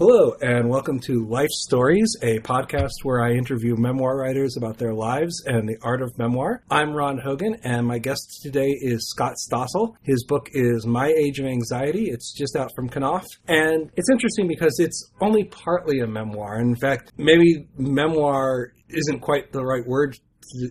Hello, and welcome to Life Stories, a podcast where I interview memoir writers about their lives and the art of memoir. I'm Ron Hogan, and my guest today is Scott Stossel. His book is My Age of Anxiety. It's just out from Knopf. And it's interesting because it's only partly a memoir. In fact, maybe memoir isn't quite the right word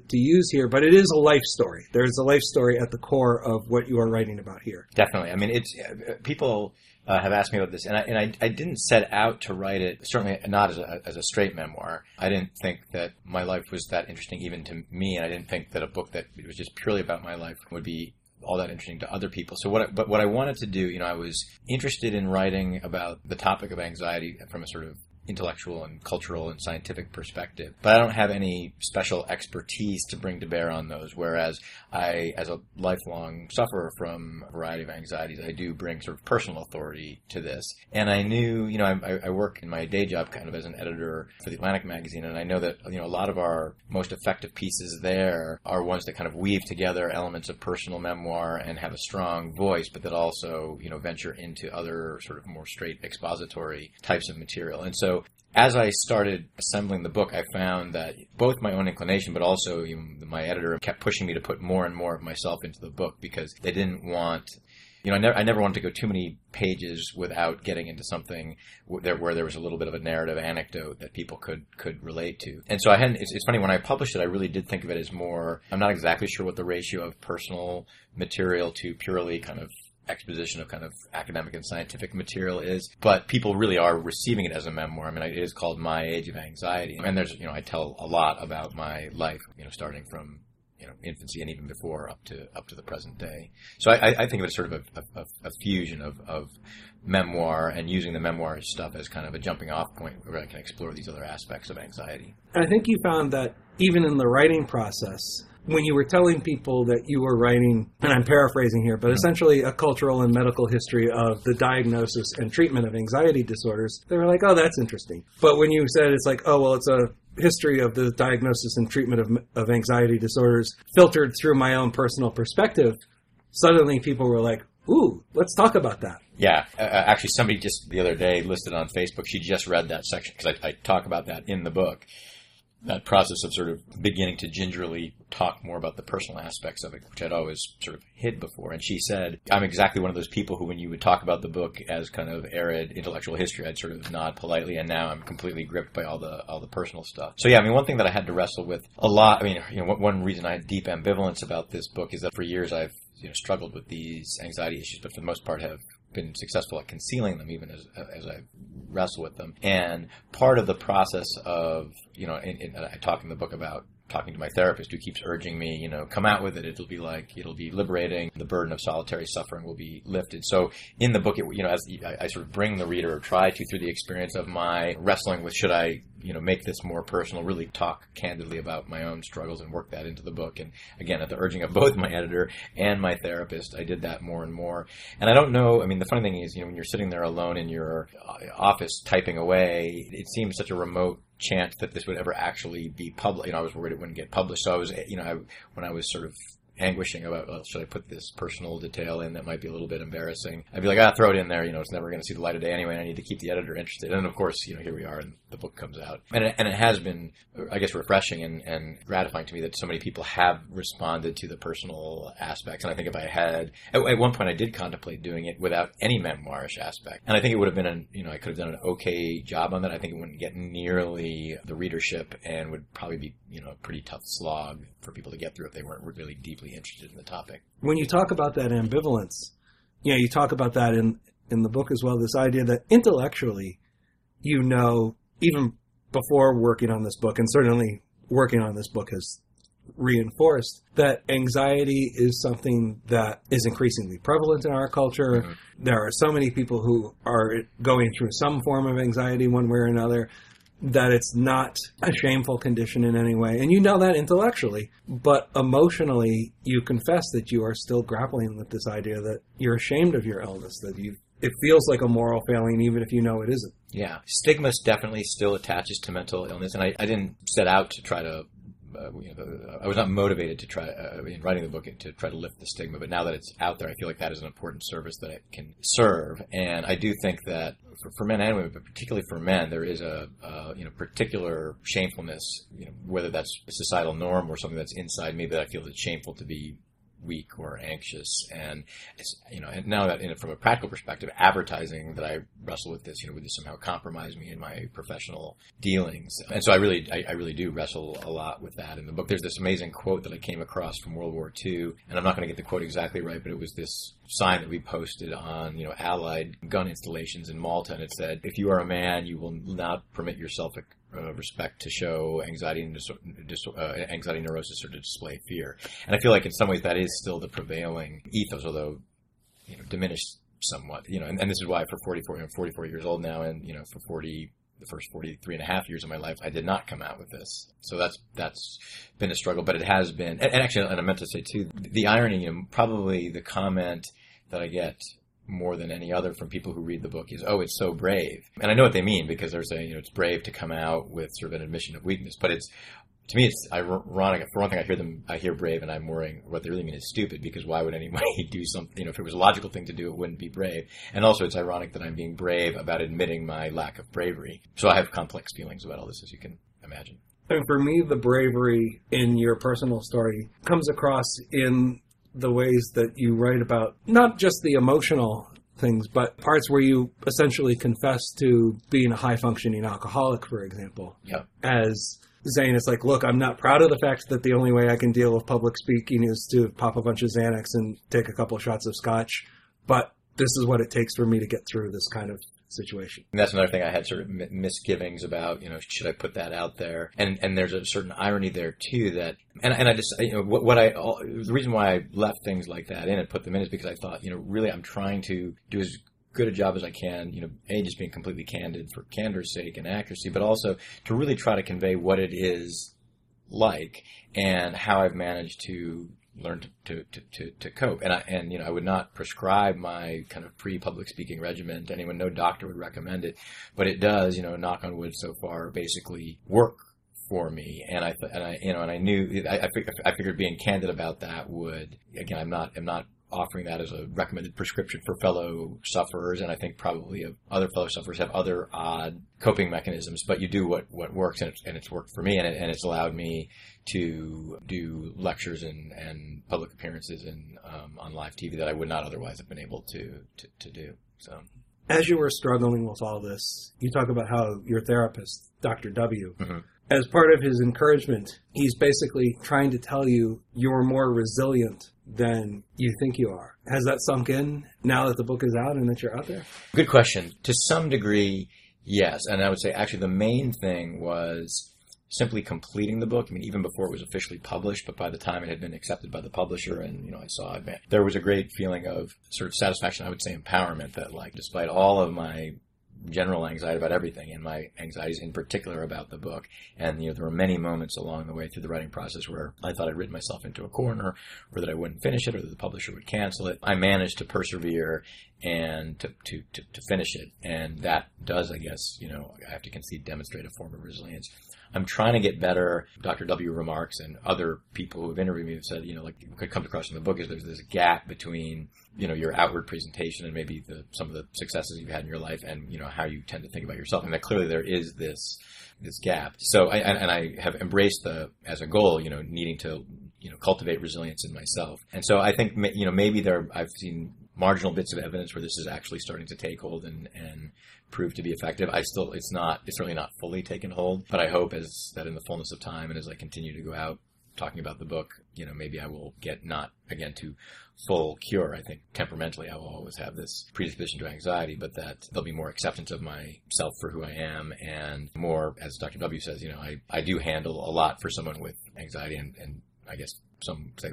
to use here, but it is a life story. There's a life story at the core of what you are writing about here. Definitely. I mean, it's people have asked me about this, and I didn't set out to write it, certainly not as a straight memoir. I didn't think that my life was that interesting even to me, and I didn't think that a book that was just purely about my life would be all that interesting to other people. So what I wanted to do, I was interested in writing about the topic of anxiety from a sort of intellectual and cultural and scientific perspective, but I don't have any special expertise to bring to bear on those, whereas I, as a lifelong sufferer from a variety of anxieties, I do bring sort of personal authority to this. And I knew, I work in my day job kind of as an editor for the Atlantic magazine, and I know that, a lot of our most effective pieces there are ones that kind of weave together elements of personal memoir and have a strong voice, but that also, venture into other sort of more straight expository types of material. And so as I started assembling the book, I found that both my own inclination, but also my editor kept pushing me to put more and more of myself into the book because they didn't want, I never wanted to go too many pages without getting into something where there was a little bit of a narrative anecdote that people could relate to. And so I hadn't, it's funny, when I published it, I really did think of it as more, I'm not exactly sure what the ratio of personal material to purely kind of exposition of kind of academic and scientific material is, but people really are receiving it as a memoir. I mean, it is called My Age of Anxiety, and there's, I tell a lot about my life, starting from, infancy and even before up to the present day. So I think of it as sort of a fusion of memoir and using the memoir stuff as kind of a jumping off point where I can explore these other aspects of anxiety. And I think you found that even in the writing process, when you were telling people that you were writing, and I'm paraphrasing here, but essentially a cultural and medical history of the diagnosis and treatment of anxiety disorders, they were like, oh, that's interesting. But when you said it's like, oh, well, it's a history of the diagnosis and treatment of anxiety disorders filtered through my own personal perspective, suddenly people were like, ooh, let's talk about that. Yeah. Actually, somebody just the other day listed on Facebook, she just read that section because I talk about that in the book. That process of sort of beginning to gingerly talk more about the personal aspects of it, which I'd always sort of hid before. And she said, I'm exactly one of those people who, when you would talk about the book as kind of arid intellectual history, I'd sort of nod politely, and now I'm completely gripped by all the personal stuff. So yeah, one thing that I had to wrestle with a lot, one reason I had deep ambivalence about this book is that for years I've struggled with these anxiety issues, but for the most part have been successful at concealing them, even as I wrestle with them. And part of the process of, I talk in the book about talking to my therapist who keeps urging me, come out with it. It'll be liberating. The burden of solitary suffering will be lifted. So in the book, as I sort of bring the reader or try to through the experience of my wrestling with, should I, make this more personal, really talk candidly about my own struggles and work that into the book. And again, at the urging of both my editor and my therapist, I did that more and more. And I don't know, the funny thing is, when you're sitting there alone in your office typing away, it seems such a remote chance that this would ever actually be published. I was worried it wouldn't get published. So I was, when I was sort of anguishing about, well, should I put this personal detail in that might be a little bit embarrassing? I'd be like, throw it in there. It's never going to see the light of day anyway. And I need to keep the editor interested. And of course, here we are, and the book comes out. And it has been, I guess, refreshing and gratifying to me that so many people have responded to the personal aspects. And I think if I had, at one point I did contemplate doing it without any memoirish aspect. And I think it would have been, I could have done an okay job on that. I think it wouldn't get nearly the readership and would probably be, a pretty tough slog for people to get through if they weren't really deeply interested in the topic. When you talk about that ambivalence, you talk about that in the book as well, this idea that intellectually, even before working on this book, and certainly working on this book has reinforced that anxiety is something that is increasingly prevalent in our culture. Mm-hmm. There are so many people who are going through some form of anxiety one way or another, that it's not a shameful condition in any way. And that intellectually, but emotionally you confess that you are still grappling with this idea that you're ashamed of your illness, that it feels like a moral failing even if it isn't. Yeah. Stigma definitely still attaches to mental illness, and I didn't set out to try to I was not motivated to try in writing the book to try to lift the stigma, but now that it's out there, I feel like that is an important service that it can serve. And I do think that for men and women, but particularly for men, there is a particular shamefulness, whether that's a societal norm or something that's inside me that I feel it's shameful to be weak or anxious. And and now that from a practical perspective, advertising that I wrestle with this, would this somehow compromise me in my professional dealings? And so I really do wrestle a lot with that in the book. There's this amazing quote that I came across from World War II, and I'm not going to get the quote exactly right, but it was this sign that we posted on, Allied gun installations in Malta, and it said, "If you are a man, you will not permit yourself respect to show anxiety and anxiety neurosis or to display fear." And I feel like in some ways that is still the prevailing ethos, although diminished somewhat. And this is why for 44 years old now, and for the first 43 and a half years of my life, I did not come out with this. So that's been a struggle, but it has been. And actually, and I meant to say too, the irony, probably the comment that I get more than any other from people who read the book is, "Oh, it's so brave." And I know what they mean, because they're saying, it's brave to come out with sort of an admission of weakness. But to me, it's ironic. For one thing, I hear brave, and I'm worrying what they really mean is stupid, because why would anybody do something? If it was a logical thing to do, it wouldn't be brave. And also, it's ironic that I'm being brave about admitting my lack of bravery. So I have complex feelings about all this, as you can imagine. And for me, the bravery in your personal story comes across in the ways that you write about not just the emotional things, but parts where you essentially confess to being a high-functioning alcoholic, for example. Yeah. As saying, it's like, look, I'm not proud of the fact that the only way I can deal with public speaking is to pop a bunch of Xanax and take a couple of shots of scotch, but this is what it takes for me to get through this kind of situation. And that's another thing I had sort of misgivings about, should I put that out there? And there's a certain irony there too that, and I just, the reason why I left things like that in and put them in is because I thought, really I'm trying to do as good a job as I can, A, just being completely candid for candor's sake and accuracy, but also to really try to convey what it is like and how I've managed to learned to cope. And I would not prescribe my kind of pre-public speaking regimen to anyone. No doctor would recommend it, but it does, knock on wood so far, basically work for me. And I figured being candid about that would, again, I'm not offering that as a recommended prescription for fellow sufferers, and I think probably other fellow sufferers have other odd coping mechanisms, but you do what works, and it's worked for me, and it's allowed me to do lectures and public appearances and on live TV that I would not otherwise have been able to do. So, as you were struggling with all this, you talk about how your therapist, Dr. W., mm-hmm. as part of his encouragement, he's basically trying to tell you you're more resilient than you think you are. Has that sunk in now that the book is out and that you're out there? Good question. To some degree, yes. And I would say actually the main thing was simply completing the book. Even before it was officially published, but by the time it had been accepted by the publisher and, I saw it, there was a great feeling of sort of satisfaction, I would say empowerment, that like despite all of my general anxiety about everything, and my anxieties in particular about the book. And, there were many moments along the way through the writing process where I thought I'd written myself into a corner, or that I wouldn't finish it, or that the publisher would cancel it. I managed to persevere and to finish it. And that does, I guess, I have to concede, demonstrate a form of resilience. I'm trying to get better. Dr. W. remarks, and other people who have interviewed me have said, what comes across in the book is there's this gap between, your outward presentation and maybe some of the successes you've had in your life and, how you tend to think about yourself. And that clearly there is this gap. So I have embraced as a goal, needing to, cultivate resilience in myself. And so I think, maybe I've seen marginal bits of evidence where this is actually starting to take hold and prove to be effective. It's certainly not fully taken hold, but I hope that in the fullness of time and as I continue to go out talking about the book, maybe I will get not, again, to full cure. I think temperamentally I will always have this predisposition to anxiety, but that there'll be more acceptance of myself for who I am and more, as Dr. W. says, I do handle a lot for someone with anxiety and I guess some say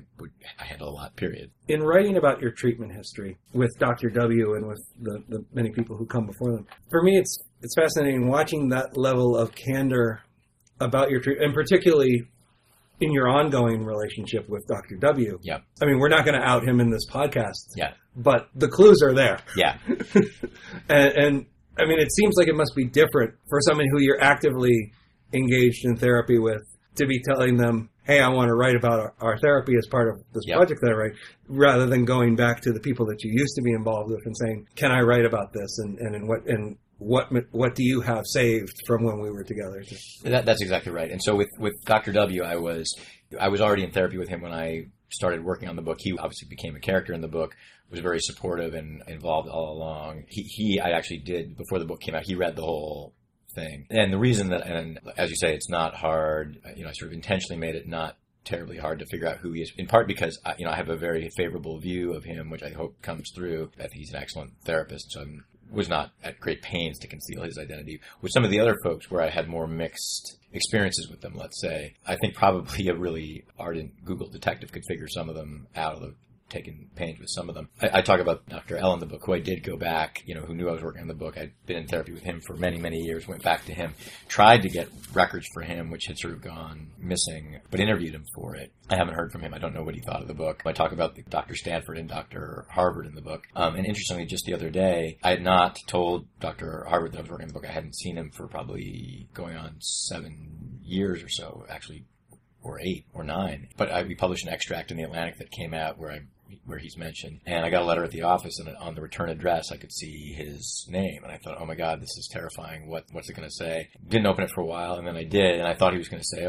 I handle a lot, period. In writing about your treatment history with Dr. W. and with the many people who come before them, for me it's fascinating watching that level of candor about your treatment, and particularly in your ongoing relationship with Dr. W. Yeah. We're not going to out him in this podcast. Yeah. But the clues are there. Yeah. and it seems like it must be different for someone who you're actively engaged in therapy with to be telling them, hey, I want to write about our therapy as part of this project that I write, rather than going back to the people that you used to be involved with and saying, can I write about this, and what do you have saved from when we were together? That's exactly right. And so with Dr. W., I was already in therapy with him when I started working on the book. He obviously became a character in the book, was very supportive and involved all along. I actually did, before the book came out, he read the whole thing. And the reason that, and as you say, it's not hard, I sort of intentionally made it not terribly hard to figure out who he is, in part because I have a very favorable view of him, which I hope comes through. I think he's an excellent therapist, so I was not at great pains to conceal his identity. With some of the other folks where I had more mixed experiences with them, let's say, I think probably a really ardent Google detective could figure some of them out, although taken pains with some of them. I talk about Dr. Ellen, the book, who I did go back, who knew I was working on the book. I'd been in therapy with him for many, many years, went back to him, tried to get records for him, which had sort of gone missing, but interviewed him for it. I haven't heard from him. I don't know what he thought of the book. I talk about Dr. Stanford and Dr. Harvard in the book. And interestingly, just the other day, I had not told Dr. Harvard that I was working on the book. I hadn't seen him for probably going on 7 years or so, actually, or 8 or 9. But we published an extract in the Atlantic that came out where he's mentioned. And I got a letter at the office, and on the return address, I could see his name. And I thought, oh my God, this is terrifying. What's it going to say? Didn't open it for a while, and then I did. And I thought he was going to say,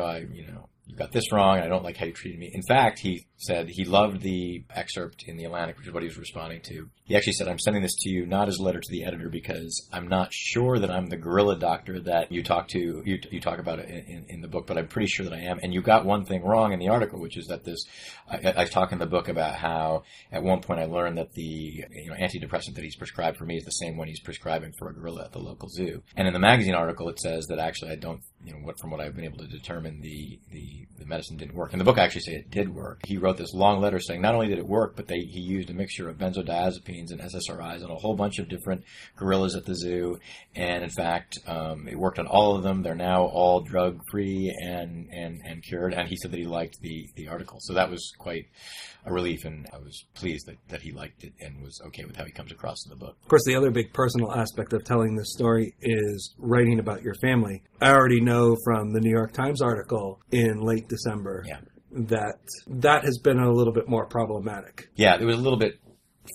you got this wrong, and I don't like how you treated me. In fact, he said he loved the excerpt in the Atlantic, which is what he was responding to. He actually said, I'm sending this to you not as a letter to the editor because I'm not sure that I'm the gorilla doctor that you talk about in the book, but I'm pretty sure that I am. And you got one thing wrong in the article, which is that I talk in the book about how at one point I learned that the antidepressant that he's prescribed for me is the same one he's prescribing for a gorilla at the local zoo. And in the magazine article, it says that actually I don't, from what I've been able to determine, the medicine didn't work. In the book, I actually say it did work. He wrote this long letter saying not only did it work, but he used a mixture of benzodiazepines and SSRIs on a whole bunch of different gorillas at the zoo. And in fact, it worked on all of them. They're now all drug-free and cured. And he said that he liked the article. So that was quite a relief, and I was pleased that he liked it and was okay with how he comes across in the book. Of course, the other big personal aspect of telling this story is writing about your family. I already know from the New York Times article in late December that has been a little bit more problematic. Yeah, it was a little bit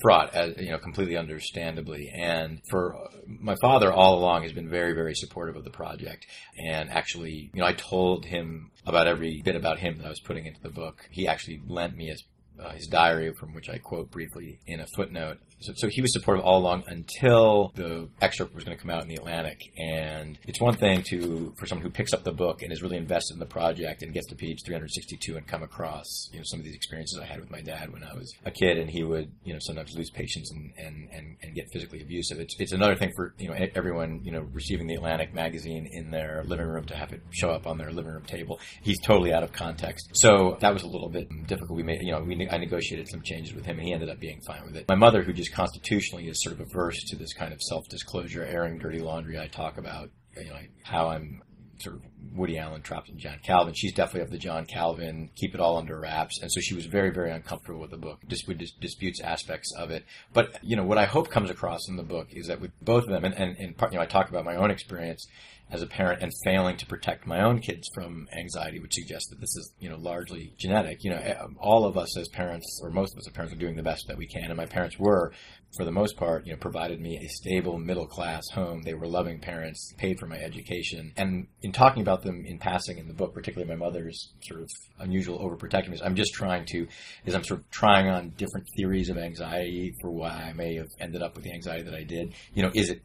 fraught, completely understandably. And for my father all along has been very, very supportive of the project. And actually, I told him about every bit about him that I was putting into the book. He actually lent me his diary, from which I quote briefly in a footnote. So he was supportive all along until the excerpt was going to come out in the Atlantic. And it's one thing for someone who picks up the book and is really invested in the project and gets to page 362 and come across, some of these experiences I had with my dad when I was a kid, and he would, sometimes lose patience and get physically abusive. It's another thing for, everyone, receiving the Atlantic magazine in their living room to have it show up on their living room table. He's totally out of context. So that was a little bit difficult. We made, I negotiated some changes with him, and he ended up being fine with it. My mother, who just constitutionally is sort of averse to this kind of self-disclosure, airing dirty laundry, I talk about how I'm sort of Woody Allen trapped in John Calvin. She's definitely of the John Calvin, keep it all under wraps. And so she was very, very uncomfortable with the book, disputes aspects of it. But, what I hope comes across in the book is that with both of them, and part, I talk about my own experience as a parent and failing to protect my own kids from anxiety, which suggests that this is, largely genetic. All of us as parents, or most of us as parents, are doing the best that we can. And my parents were, for the most part, provided me a stable middle-class home. They were loving parents, paid for my education. And in talking about them in passing in the book, particularly my mother's sort of unusual overprotectiveness, I'm sort of trying on different theories of anxiety for why I may have ended up with the anxiety that I did.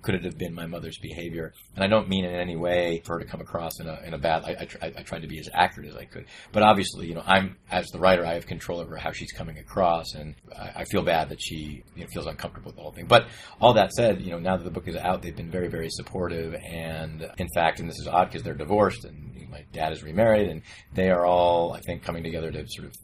Could it have been my mother's behavior? And I don't mean in any way for her to come across in a bad light. I tried to be as accurate as I could. But obviously, I'm, as the writer, I have control over how she's coming across, and I feel bad that she feels uncomfortable with the whole thing. But all that said, now that the book is out, they've been very, very supportive, and in fact, and this is odd because they're divorced, and my dad is remarried, and they are all, I think, coming together to sort of,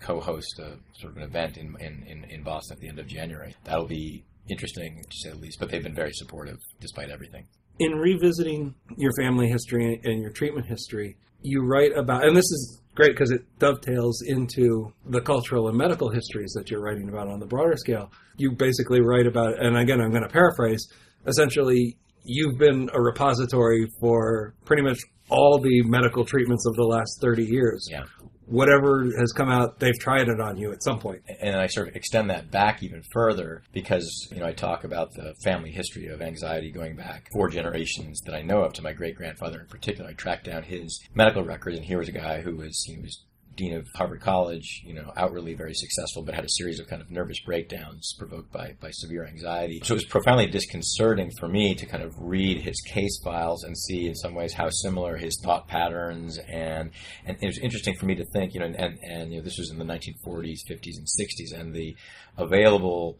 co-host a sort of an event in Boston at the end of January. That'll be interesting, to say the least, but they've been very supportive despite everything. In revisiting your family history and your treatment history, you write about, and this is great because it dovetails into the cultural and medical histories that you're writing about on the broader scale. You basically write about, and again, I'm going to paraphrase, essentially you've been a repository for pretty much all the medical treatments of the last 30 years. Yeah. Whatever has come out, they've tried it on you at some point. And I sort of extend that back even further because, you know, I talk about the family history of anxiety going back 4 generations that I know of, to my great-grandfather in particular. I tracked down his medical records, and here was a guy who was, he was dean of Harvard College, you know, outwardly very successful, but had a series of kind of nervous breakdowns provoked by severe anxiety. So it was profoundly disconcerting for me to kind of read his case files and see in some ways how similar his thought patterns, and it was interesting for me to think, you know, and you know, this was in the 1940s, 50s, and 60s, and the available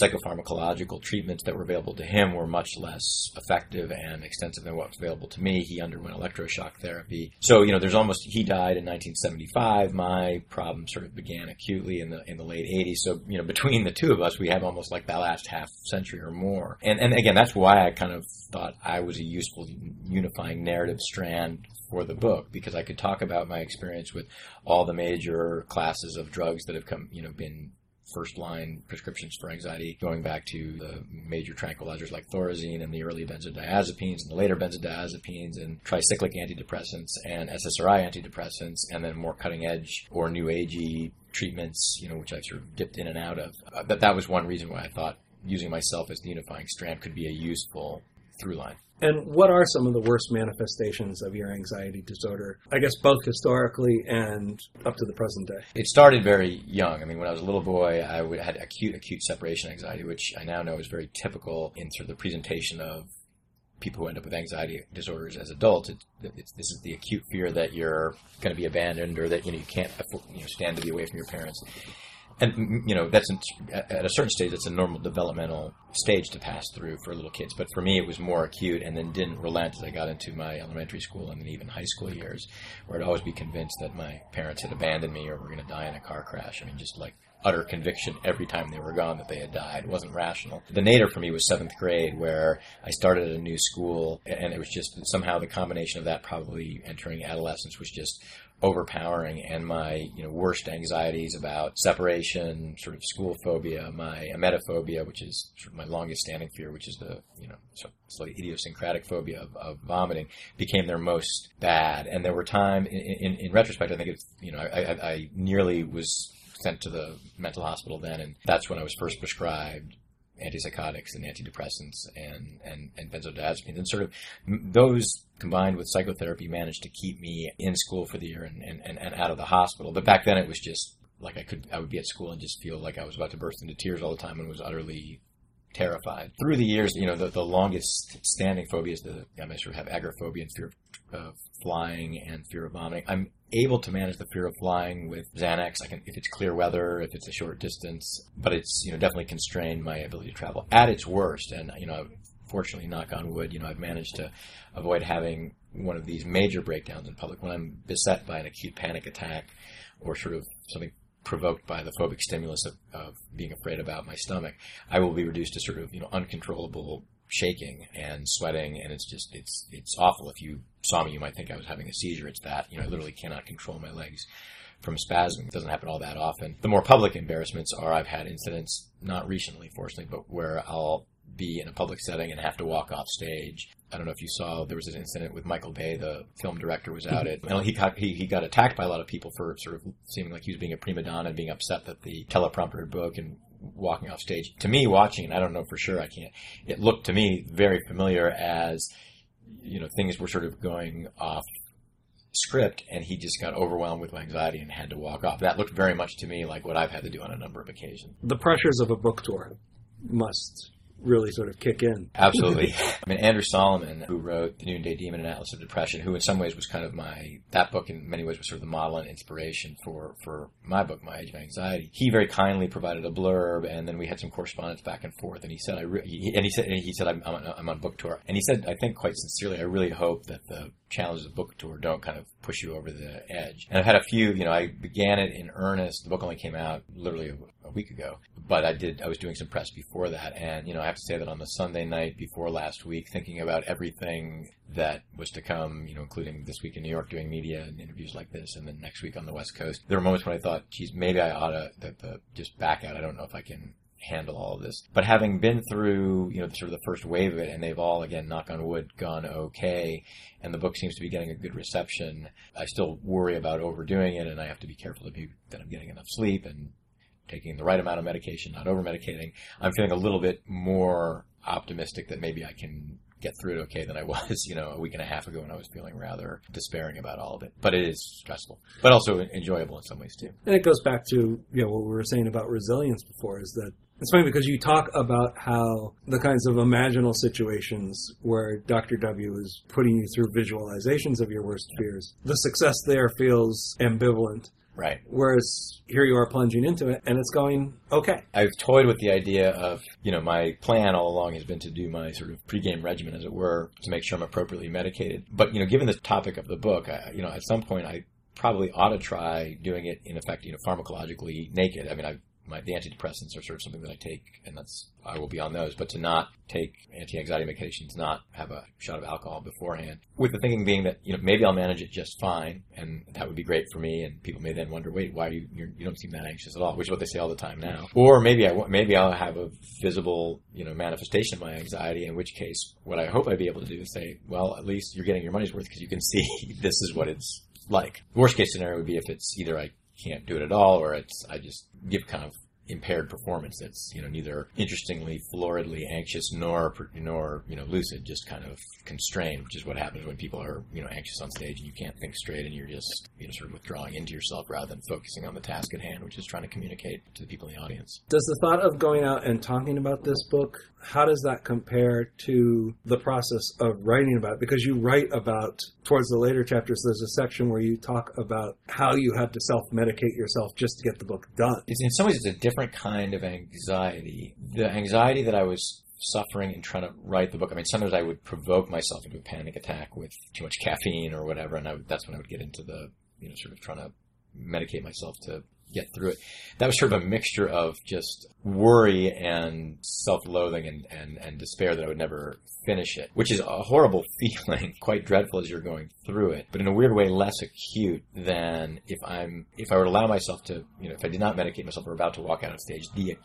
psychopharmacological treatments that were available to him were much less effective and extensive than what was available to me. He underwent electroshock therapy. So, you know, there's almost, he died in 1975. My problem sort of began acutely in the late 80s. So, you know, between the two of us, we have almost like that last half century or more. And again, that's why I kind of thought I was a useful unifying narrative strand for the book, because I could talk about my experience with all the major classes of drugs that have come, you know, been first-line prescriptions for anxiety, going back to the major tranquilizers like Thorazine and the early benzodiazepines and the later benzodiazepines and tricyclic antidepressants and SSRI antidepressants, and then more cutting-edge or new-agey treatments, you know, which I've sort of dipped in and out of. But that was one reason why I thought using myself as the unifying strand could be a useful through line. And what are some of the worst manifestations of your anxiety disorder, I guess both historically and up to the present day? It started very young. I mean, when I was a little boy, I had acute separation anxiety, which I now know is very typical in sort of the presentation of people who end up with anxiety disorders as adults. This is the acute fear that you're going to be abandoned, or that, you know, you can't afford, you know, stand to be away from your parents. And, you know, that's at a certain stage, that's a normal developmental stage to pass through for little kids. But for me, it was more acute and then didn't relent as I got into my elementary school and then even high school years, where I'd always be convinced that my parents had abandoned me or were going to die in a car crash. I mean, just like utter conviction every time they were gone that they had died. It wasn't rational. The nadir for me was 7th grade, where I started at a new school, and it was just somehow the combination of that probably entering adolescence was just overpowering, and my, you know, worst anxieties about separation, sort of school phobia, my emetophobia, which is sort of my longest standing fear, which is the, you know, slightly idiosyncratic phobia of vomiting, became their most bad. And there were times, in retrospect, I think it's, you know, I nearly was sent to the mental hospital then, and that's when I was first prescribed antipsychotics and antidepressants and benzodiazepines, and sort of those combined with psychotherapy managed to keep me in school for the year and out of the hospital. But back then it was just like I would be at school and just feel like I was about to burst into tears all the time and was utterly terrified. Through the years, you know, the longest standing phobia is I sort of have agoraphobia and fear of flying and fear of vomiting. I'm able to manage the fear of flying with Xanax, if it's clear weather, if it's a short distance, but it's, you know, definitely constrained my ability to travel at its worst. And, you know, fortunately, knock on wood, you know, I've managed to avoid having one of these major breakdowns in public. When I'm beset by an acute panic attack or sort of something provoked by the phobic stimulus of being afraid about my stomach, I will be reduced to sort of, you know, uncontrollable shaking and sweating, and it's just, it's awful. If you saw me, you might think I was having a seizure. It's that, you know, I literally cannot control my legs from spasming. It doesn't happen all that often. The more public embarrassments are, I've had incidents, not recently, fortunately, but where I'll be in a public setting and have to walk off stage. I don't know if you saw, there was an incident with Michael Bay, the film director was out at, and he got attacked by a lot of people for sort of seeming like he was being a prima donna and being upset that the teleprompter had broke and walking off stage. To me, watching, and I don't know for sure, it looked to me very familiar as, you know, things were sort of going off script, and he just got overwhelmed with anxiety and had to walk off. That looked very much to me like what I've had to do on a number of occasions. The pressures of a book tour must really sort of kick in. Absolutely. I mean, Andrew Solomon, who wrote The Noonday Demon and Atlas of Depression, who in some ways was kind of that book in many ways was sort of the model and inspiration for my book, My Age of Anxiety. He very kindly provided a blurb, and then we had some correspondence back and forth, and he said, he said I'm on book tour. And he said, I think quite sincerely, I really hope that the challenges of book tour don't kind of push you over the edge. And I've had a few, you know, I began it in earnest. The book only came out literally a week ago, but I was doing some press before that. And, you know, I have to say that on the Sunday night before last week, thinking about everything that was to come, you know, including this week in New York doing media and interviews like this, and then next week on the West Coast, there were moments when I thought, geez, maybe I ought to just back out. I don't know if I can handle all of this. But having been through, you know, sort of the first wave of it, and they've all, again, knock on wood, gone okay, and the book seems to be getting a good reception, I still worry about overdoing it, and I have to be careful that I'm getting enough sleep and taking the right amount of medication, not over-medicating. I'm feeling a little bit more optimistic that maybe I can get through it okay than I was, you know, a week and a half ago when I was feeling rather despairing about all of it. But it is stressful, but also enjoyable in some ways too. And it goes back to, you know, what we were saying about resilience before, is that it's funny because you talk about how the kinds of imaginal situations where Dr. W. is putting you through visualizations of your worst fears, the success there feels ambivalent. Right. Whereas here you are plunging into it, and it's going okay. I've toyed with the idea of, you know, my plan all along has been to do my sort of pregame regimen, as it were, to make sure I'm appropriately medicated. But, you know, given the topic of the book, you know, at some point I probably ought to try doing it, in effect, you know, pharmacologically naked. I mean, the antidepressants are sort of something that I take, and I will be on those, but to not take anti-anxiety medications, not have a shot of alcohol beforehand, with the thinking being that, you know, maybe I'll manage it just fine, and that would be great for me, and people may then wonder, wait, why you don't seem that anxious at all, which is what they say all the time now. Or maybe I'll have a visible, you know, manifestation of my anxiety, in which case what I hope I'd be able to do is say, well, at least you're getting your money's worth because you can see this is what it's like. Worst case scenario would be if it's either I can't do it at all, or I just give kind of impaired performance that's, you know, neither interestingly, floridly anxious nor, you know, lucid, just kind of constrained, which is what happens when people are, you know, anxious on stage and you can't think straight and you're just, you know, sort of withdrawing into yourself rather than focusing on the task at hand, which is trying to communicate to the people in the audience. Does the thought of going out and talking about this book, how does that compare to the process of writing about it? Because you write about, towards the later chapters, there's a section where you talk about how you had to self-medicate yourself just to get the book done. In some ways, it's a different kind of anxiety. The anxiety that I was suffering and trying to write the book, I mean, sometimes I would provoke myself into a panic attack with too much caffeine or whatever, and that's when I would get into the, you know, sort of trying to medicate myself to get through it. That was sort of a mixture of just worry and self-loathing and despair that I would never finish it, which is a horrible feeling, quite dreadful as you're going through it, but in a weird way less acute than if I were to allow myself to, you know, if I did not medicate myself or about to walk out on stage, the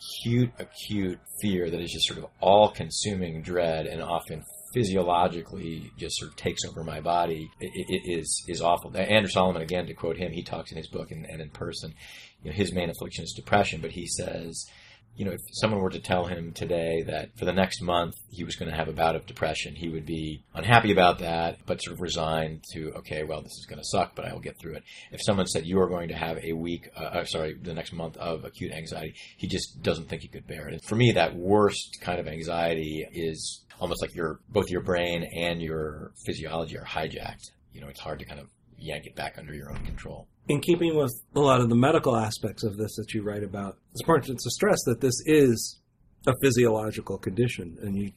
acute fear that is just sort of all-consuming dread and often physiologically just sort of takes over my body, it is awful. Andrew Solomon, again, to quote him, he talks in his book and in person, you know, his main affliction is depression, but he says, you know, if someone were to tell him today that for the next month he was going to have a bout of depression, he would be unhappy about that, but sort of resigned to, okay, well, this is going to suck, but I will get through it. If someone said you are going to have the next month of acute anxiety, he just doesn't think he could bear it. And for me, that worst kind of anxiety is almost like both your brain and your physiology are hijacked. You know, it's hard to kind of yank it back under your own control. In keeping with a lot of the medical aspects of this that you write about, it's important to stress that this is a physiological condition, and you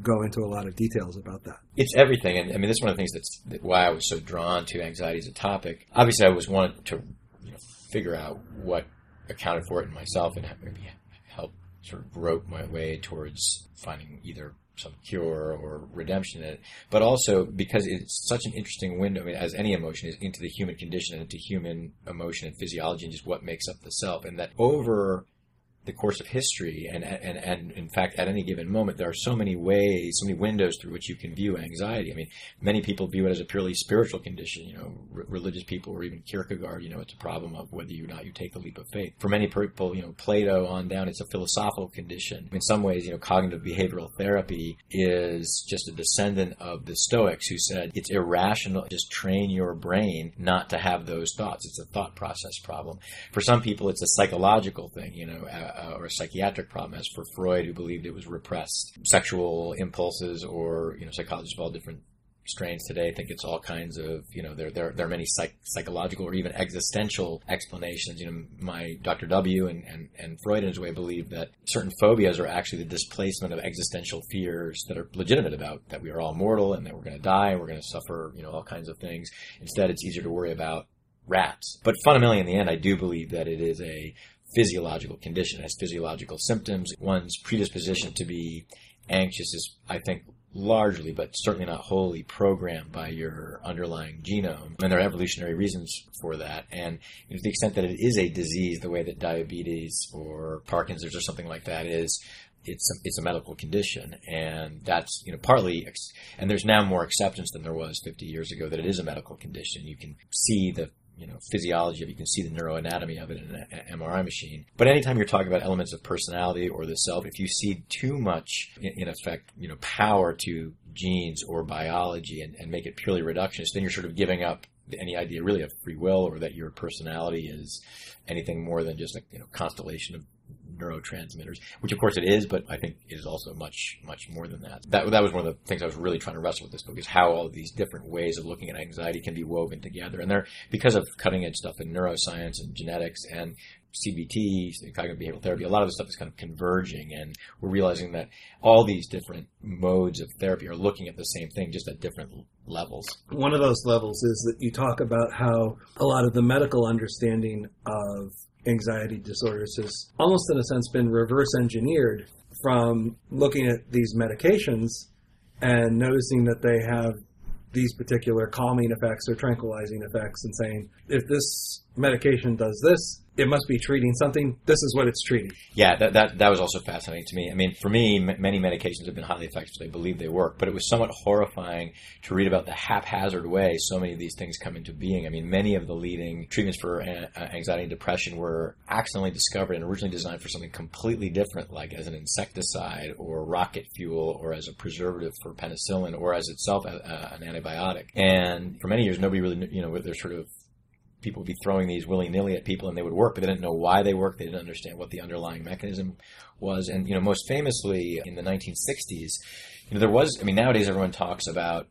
go into a lot of details about that. It's everything, and I mean, this is one of the things that's why I was so drawn to anxiety as a topic. Obviously, I always wanted to, you know, figure out what accounted for it in myself and maybe help sort of grope my way towards finding either some cure or redemption in it, but also because it's such an interesting window, I mean, as any emotion is, into the human condition and into human emotion and physiology and just what makes up the self, and that over the course of history and in fact at any given moment there are so many ways, so many windows through which you can view anxiety. I mean, many people view it as a purely spiritual condition, you know, religious people, or even Kierkegaard, you know, it's a problem of whether or not you take the leap of faith. For many people, you know, Plato on down, it's a philosophical condition. In some ways, you know, cognitive behavioral therapy is just a descendant of the Stoics, who said it's irrational, just train your brain not to have those thoughts. It's a thought process problem. For some people, it's a psychological thing, you know, or a psychiatric problem, as for Freud, who believed it was repressed sexual impulses, or, you know, psychologists of all different strains today think it's all kinds of, you know, there are many psychological or even existential explanations. You know, my Dr. W. and Freud in his way believed that certain phobias are actually the displacement of existential fears that are legitimate, about that we are all mortal and that we're going to die and we're going to suffer, you know, all kinds of things. Instead, it's easier to worry about rats. But fundamentally, in the end, I do believe that it is a physiological condition. It has physiological symptoms. One's predisposition to be anxious is, I think, largely, but certainly not wholly, programmed by your underlying genome. And there are evolutionary reasons for that. And to the extent that it is a disease, the way that diabetes or Parkinson's or something like that is, it's a medical condition. And that's, you know, partly, and there's now more acceptance than there was 50 years ago that it is a medical condition. You can see the, you know, physiology of it, you can see the neuroanatomy of it in an MRI machine. But anytime you're talking about elements of personality or the self, if you cede too much, in effect, you know, power to genes or biology and make it purely reductionist, then you're sort of giving up any idea really of free will, or that your personality is anything more than just a, you know, constellation of neurotransmitters, which of course it is, but I think it is also much, much more than that. That was one of the things I was really trying to wrestle with this book, is how all of these different ways of looking at anxiety can be woven together. And they're, because of cutting edge stuff in neuroscience and genetics and CBT, cognitive behavioral therapy, a lot of this stuff is kind of converging, and we're realizing that all these different modes of therapy are looking at the same thing, just at different levels. One of those levels is that you talk about how a lot of the medical understanding of anxiety disorders has almost, in a sense, been reverse engineered from looking at these medications and noticing that they have these particular calming effects or tranquilizing effects, and saying, if this medication does this, it must be treating something. This is what it's treating. Yeah, that was also fascinating to me. I mean, for me, many medications have been highly effective. They believe they work. But it was somewhat horrifying to read about the haphazard way so many of these things come into being. I mean, many of the leading treatments for anxiety and depression were accidentally discovered and originally designed for something completely different, like as an insecticide or rocket fuel, or as a preservative for penicillin, or as itself an antibiotic. And for many years, nobody really knew, you know, they're sort of, people would be throwing these willy-nilly at people and they would work, but they didn't know why they worked. They didn't understand what the underlying mechanism was. And, you know, most famously in the 1960s, you know, there was, I mean, nowadays everyone talks about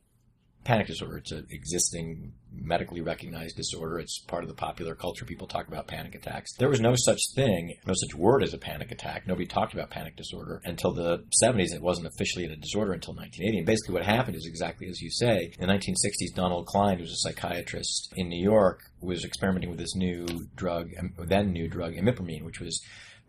panic disorder. It's an existing medically recognized disorder. It's part of the popular culture. People talk about panic attacks. There was no such thing, no such word as a panic attack. Nobody talked about panic disorder until the 70s. It wasn't officially a disorder until 1980. And basically what happened is exactly as you say. In the 1960s, Donald Klein, who was a psychiatrist in New York, was experimenting with this then new drug, imipramine, which was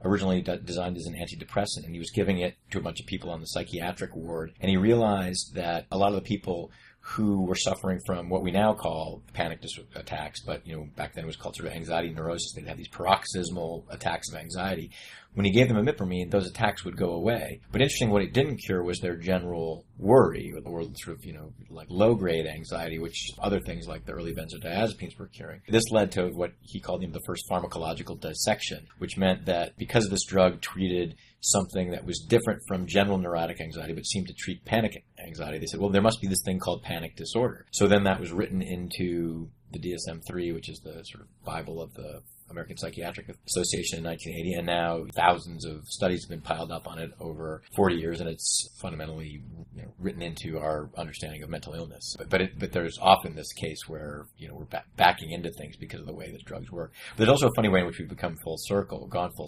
originally designed as an antidepressant. And he was giving it to a bunch of people on the psychiatric ward. And he realized that a lot of the people who were suffering from what we now call panic attacks, but, you know, back then it was called sort of anxiety neurosis. They'd have these paroxysmal attacks of anxiety. When he gave them imipramine, those attacks would go away. But interesting, what it didn't cure was their general worry, or sort of, you know, like low-grade anxiety, which other things like the early benzodiazepines were curing. This led to what he called, you know, the first pharmacological dissection, which meant that because this drug treated something that was different from general neurotic anxiety but seemed to treat panic anxiety, they said, well, there must be this thing called panic disorder. So then that was written into the DSM-3, which is the sort of Bible of the American Psychiatric Association, in 1980, and now thousands of studies have been piled up on it over 40 years, and it's fundamentally, you know, written into our understanding of mental illness. But there's often this case where, you know, we're backing into things because of the way that drugs work. But there's also a funny way in which we've become gone full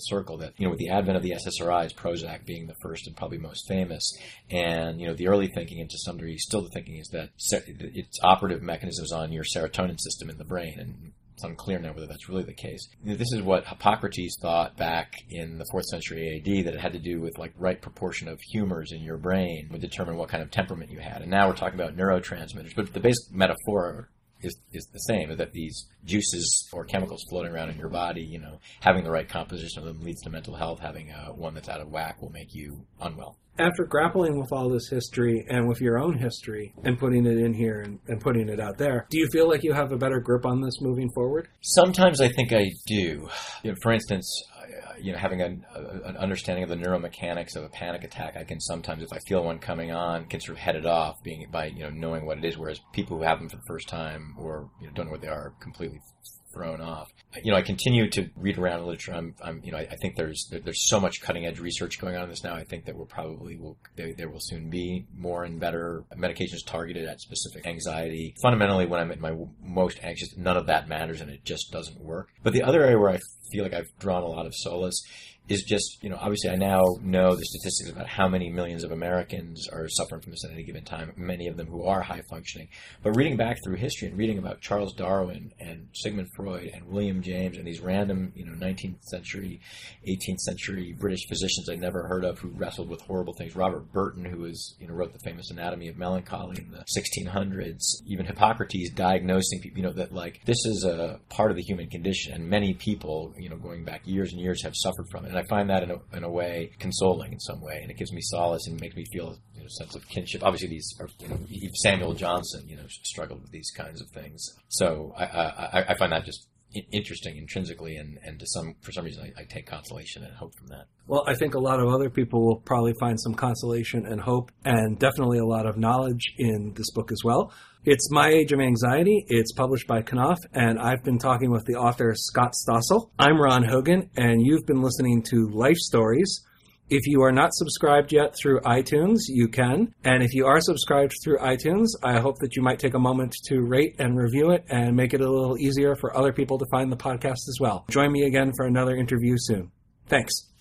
circle, that, you know, with the advent of the SSRIs, Prozac being the first and probably most famous, and, you know, the early thinking, and to some degree still the thinking, is that its operative mechanism is on your serotonin system in the brain, and it's unclear now whether that's really the case. This is what Hippocrates thought back in the 4th century AD, that it had to do with, like, right proportion of humors in your brain would determine what kind of temperament you had. And now we're talking about neurotransmitters, but the basic metaphor is the same, that these juices or chemicals floating around in your body, you know, having the right composition of them leads to mental health. Having one that's out of whack will make you unwell. After grappling with all this history and with your own history and putting it in here and putting it out there, do you feel like you have a better grip on this moving forward? Sometimes I think I do. You know, for instance, you know, having an understanding of the neuromechanics of a panic attack, I can sometimes, if I feel one coming on, can sort of head it off by, you know, knowing what it is, whereas people who have them for the first time, or, you know, don't know what they are, completely thrown off. You know, I continue to read around the literature. I'm you know, I think there's so much cutting edge research going on in this now. I think that there will soon be more and better medications targeted at specific anxiety. Fundamentally, when I'm at my most anxious, none of that matters, and it just doesn't work. But the other area where I feel like I've drawn a lot of solace is just, you know, obviously I now know the statistics about how many millions of Americans are suffering from this at any given time, many of them who are high functioning. But reading back through history and reading about Charles Darwin and Sigmund Freud and William James and these random, you know, 19th century, 18th century British physicians I'd never heard of who wrestled with horrible things, Robert Burton, who was, you know, wrote the famous Anatomy of Melancholy in the 1600s, even Hippocrates diagnosing people, you know, that like this is a part of the human condition, and many people, you know, going back years and years have suffered from it. And I find that in a way consoling in some way, and it gives me solace and makes me feel, you know, a sense of kinship. Obviously, these are, you know, Samuel Johnson, you know, struggled with these kinds of things. So I find that just interesting intrinsically, and for some reason I take consolation and hope from that. Well, I think a lot of other people will probably find some consolation and hope, and definitely a lot of knowledge in this book as well. It's My Age of Anxiety. It's published by Knopf, and I've been talking with the author Scott Stossel. I'm Ron Hogan, and you've been listening to Life Stories. If you are not subscribed yet through iTunes, you can. And if you are subscribed through iTunes, I hope that you might take a moment to rate and review it and make it a little easier for other people to find the podcast as well. Join me again for another interview soon. Thanks.